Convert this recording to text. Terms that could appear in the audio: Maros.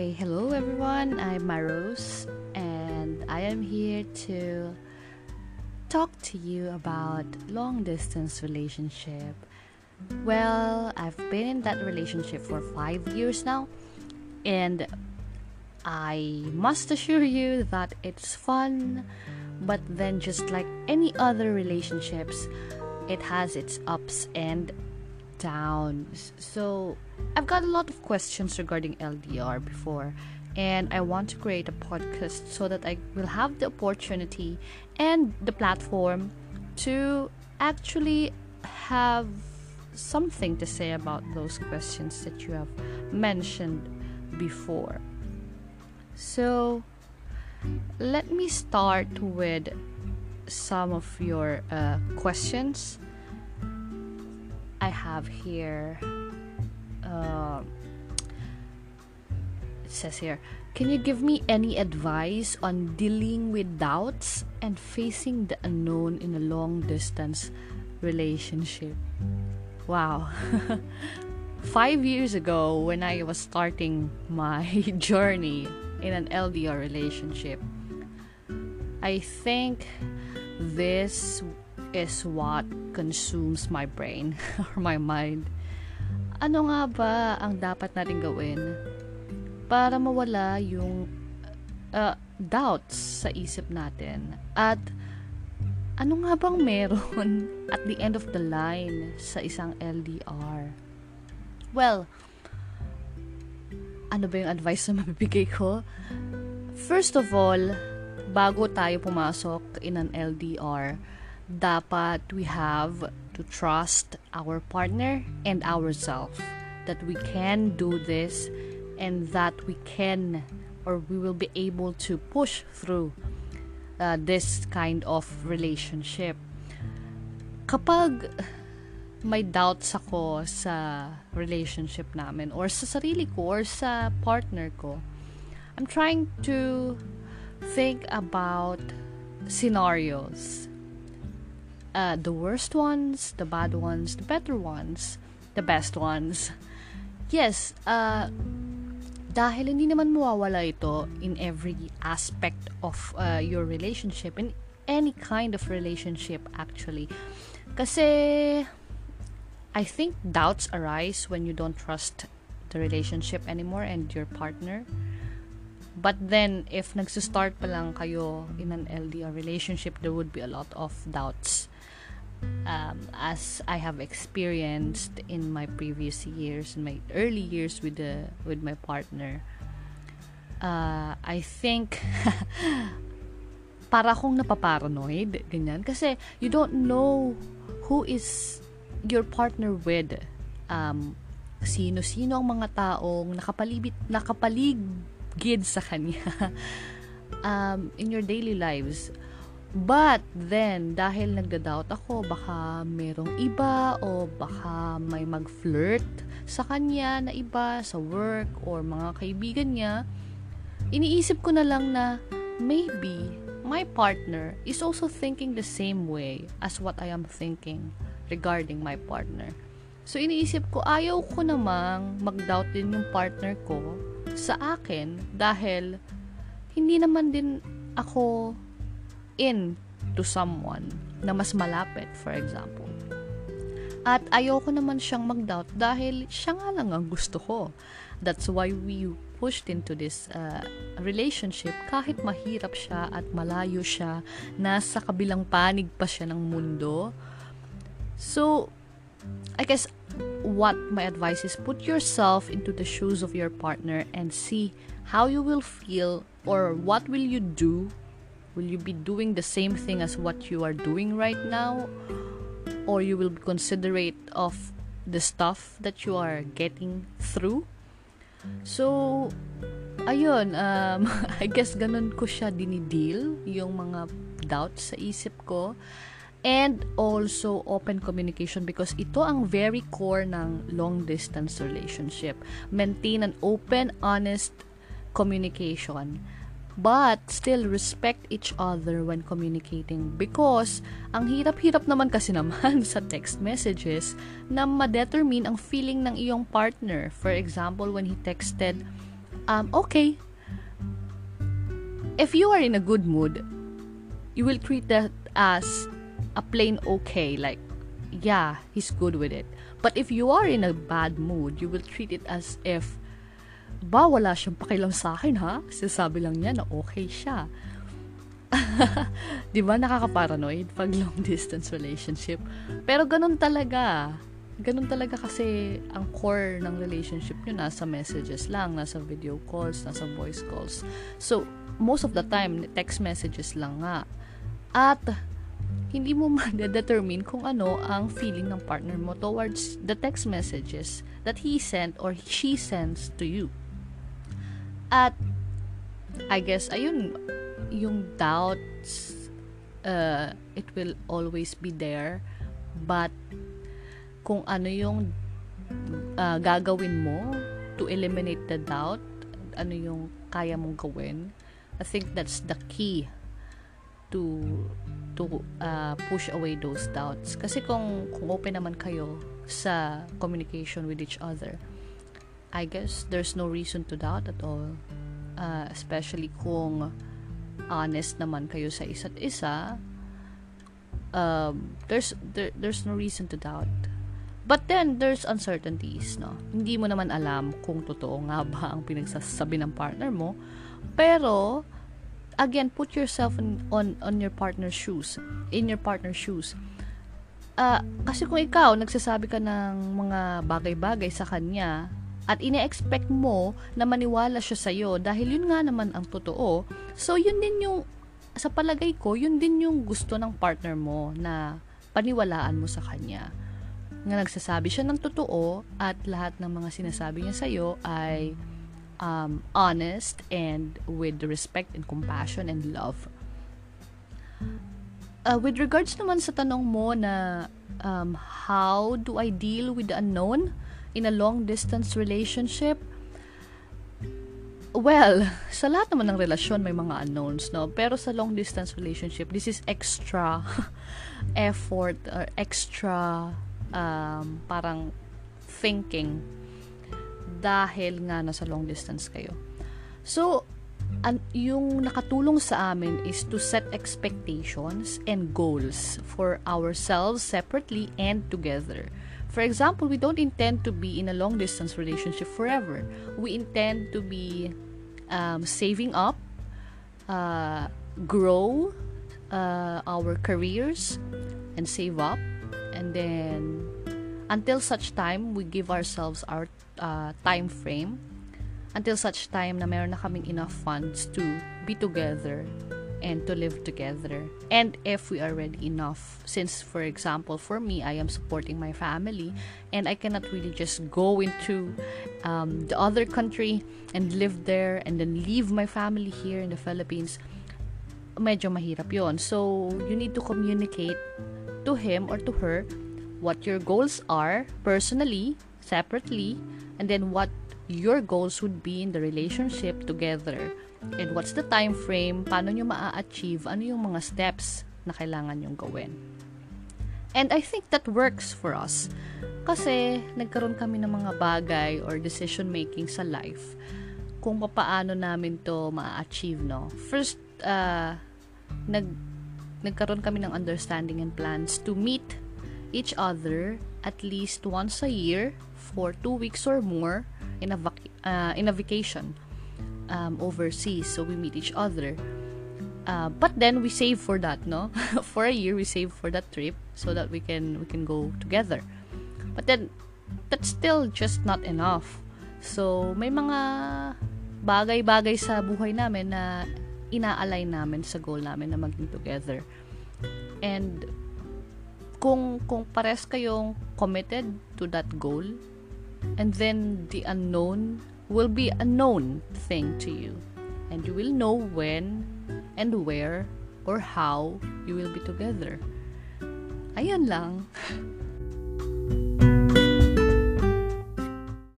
Okay, hello everyone, I'm Maros and I am here to talk to you about long distance relationship. Well, I've been in that relationship for 5 years now, and I must assure you that it's fun, but then just like any other relationships, it has its ups and downs. So I've got a lot of questions regarding LDR before, and I want to create a podcast so that I will have the opportunity and the platform to actually have something to say about those questions that you have mentioned before. So let me start with some of your questions. I have here, it says here, can you give me any advice on dealing with doubts and facing the unknown in a long distance relationship? Wow. 5 years ago, when I was starting my journey in an LDR relationship, I think this is what consumes my brain or my mind. Ano nga ba ang dapat natin gawin para mawala yung doubts sa isip natin? At ano nga bang meron at the end of the line sa isang LDR? Well, ano ba yung advice na mabibigay ko? First of all, bago tayo pumasok in an LDR, dapat we have to trust our partner and ourselves that we can do this and that we can or we will be able to push through this kind of relationship. Kapag may doubts ako sa relationship namin or sa sarili ko or sa partner ko, I'm trying to think about scenarios. The worst ones, the bad ones, the better ones, the best ones. Yes, dahil hindi naman mawawala ito in every aspect of your relationship, in any kind of relationship actually. Kasi I think doubts arise when you don't trust the relationship anymore and your partner. But then, if nagsistart pa lang kayo in an LDR relationship, there would be a lot of doubts. As I have experienced in my previous years, in my early years with my partner. I think, para akong napaparanoid, ganyan. Kasi, you don't know who is your partner with. Sino-sino ang mga taong nakapalibid sa kanya in your daily lives. But then, dahil nagda-doubt ako, baka merong iba o baka may mag-flirt sa kanya na iba sa work or mga kaibigan niya, iniisip ko na lang na maybe my partner is also thinking the same way as what I am thinking regarding my partner. So, iniisip ko, ayaw ko namang mag-doubt din yung partner ko sa akin dahil hindi naman din ako in to someone na mas malapit, for example. At ayoko naman siyang mag-doubt dahil siya nga lang ang gusto ko. That's why we pushed into this relationship kahit mahirap siya at malayo siya, nasa kabilang panig pa siya ng mundo. So, I guess what my advice is, put yourself into the shoes of your partner and see how you will feel or what will you do. Will you be doing the same thing as what you are doing right now? Or you will be considerate of the stuff that you are getting through? So, ayun, I guess ganun ko siya dinideal, yung mga doubts sa isip ko. And also open communication, because ito ang very core ng long distance relationship. Maintain an open, honest communication, but still respect each other when communicating, because ang hirap-hirap naman kasi naman sa text messages na ma-determine ang feeling ng iyong partner. For example, when he texted, Okay. If you are in a good mood, you will treat that as a plain okay, like, yeah, he's good with it. But if you are in a bad mood, you will treat it as if, ba, wala siyang pakialam sa akin, ha? Sasabi lang niya na okay siya. Di ba nakaka-paranoid pag long distance relationship? Pero ganun talaga. Ganun talaga kasi ang core ng relationship nyo nasa messages lang, nasa video calls, nasa voice calls. So, most of the time, text messages lang nga. At hindi mo ma-determine kung ano ang feeling ng partner mo towards the text messages that he sent or she sends to you. At I guess, ayun, yung doubts, it will always be there, but kung ano yung gagawin mo to eliminate the doubt, ano yung kaya mong gawin, I think that's the key to push away those doubts. Kasi kung open naman kayo sa communication with each other, I guess there's no reason to doubt at all, especially kung honest naman kayo sa isa't isa. There's no reason to doubt. But then there's uncertainties, no? Hindi mo naman alam kung totoo nga ba ang pinagsasabi ng partner mo. Pero again, put yourself on your partner's shoes, in your partner's shoes. Kasi kung ikaw nagsasabi ka ng mga bagay-bagay sa kanya at ine-expect mo na maniwala siya sa'yo dahil yun nga naman ang totoo, so yun din yung, sa palagay ko, yun din yung gusto ng partner mo na paniwalaan mo sa kanya. Nga nagsasabi siya ng totoo at lahat ng mga sinasabi niya sa'yo ay honest and with respect and compassion and love. With regards naman sa tanong mo na how do I deal with the unknown in a long-distance relationship? Well, sa lahat naman ng relasyon may mga unknowns, no? Pero sa long-distance relationship, this is extra effort or extra parang thinking dahil nga nasa long-distance kayo. So, yung nakatulong sa amin is to set expectations and goals for ourselves separately and together. For example, we don't intend to be in a long-distance relationship forever. We intend to be saving up, grow our careers, and save up. And then, until such time, we give ourselves our time frame. Until such time na meron na kaming enough funds to be together and to live together. And if we are ready enough, since for example, for me, I am supporting my family and I cannot really just go into the other country and live there and then leave my family here in the Philippines. Medyo mahirap yon. So, you need to communicate to him or to her what your goals are personally, separately, and then what your goals would be in the relationship together. And what's the time frame? Paano nyo maa-achieve? Ano yung mga steps na kailangan nyong gawin? And I think that works for us. Kasi nagkaroon kami ng mga bagay or decision making sa life kung paano namin to maa-achieve, no? First, nagkaroon kami ng understanding and plans to meet each other at least once a year for 2 weeks or more in a vacation. Overseas, so we meet each other, but then we save for that, no? For a year we save for that trip so that we can go together. But then that's still just not enough, so may mga bagay-bagay sa buhay namin na ina-align namin sa goal namin na maging together. And kung pares kayong committed to that goal, and then the unknown will be a known thing to you, and you will know when and where or how you will be together. Ayan lang.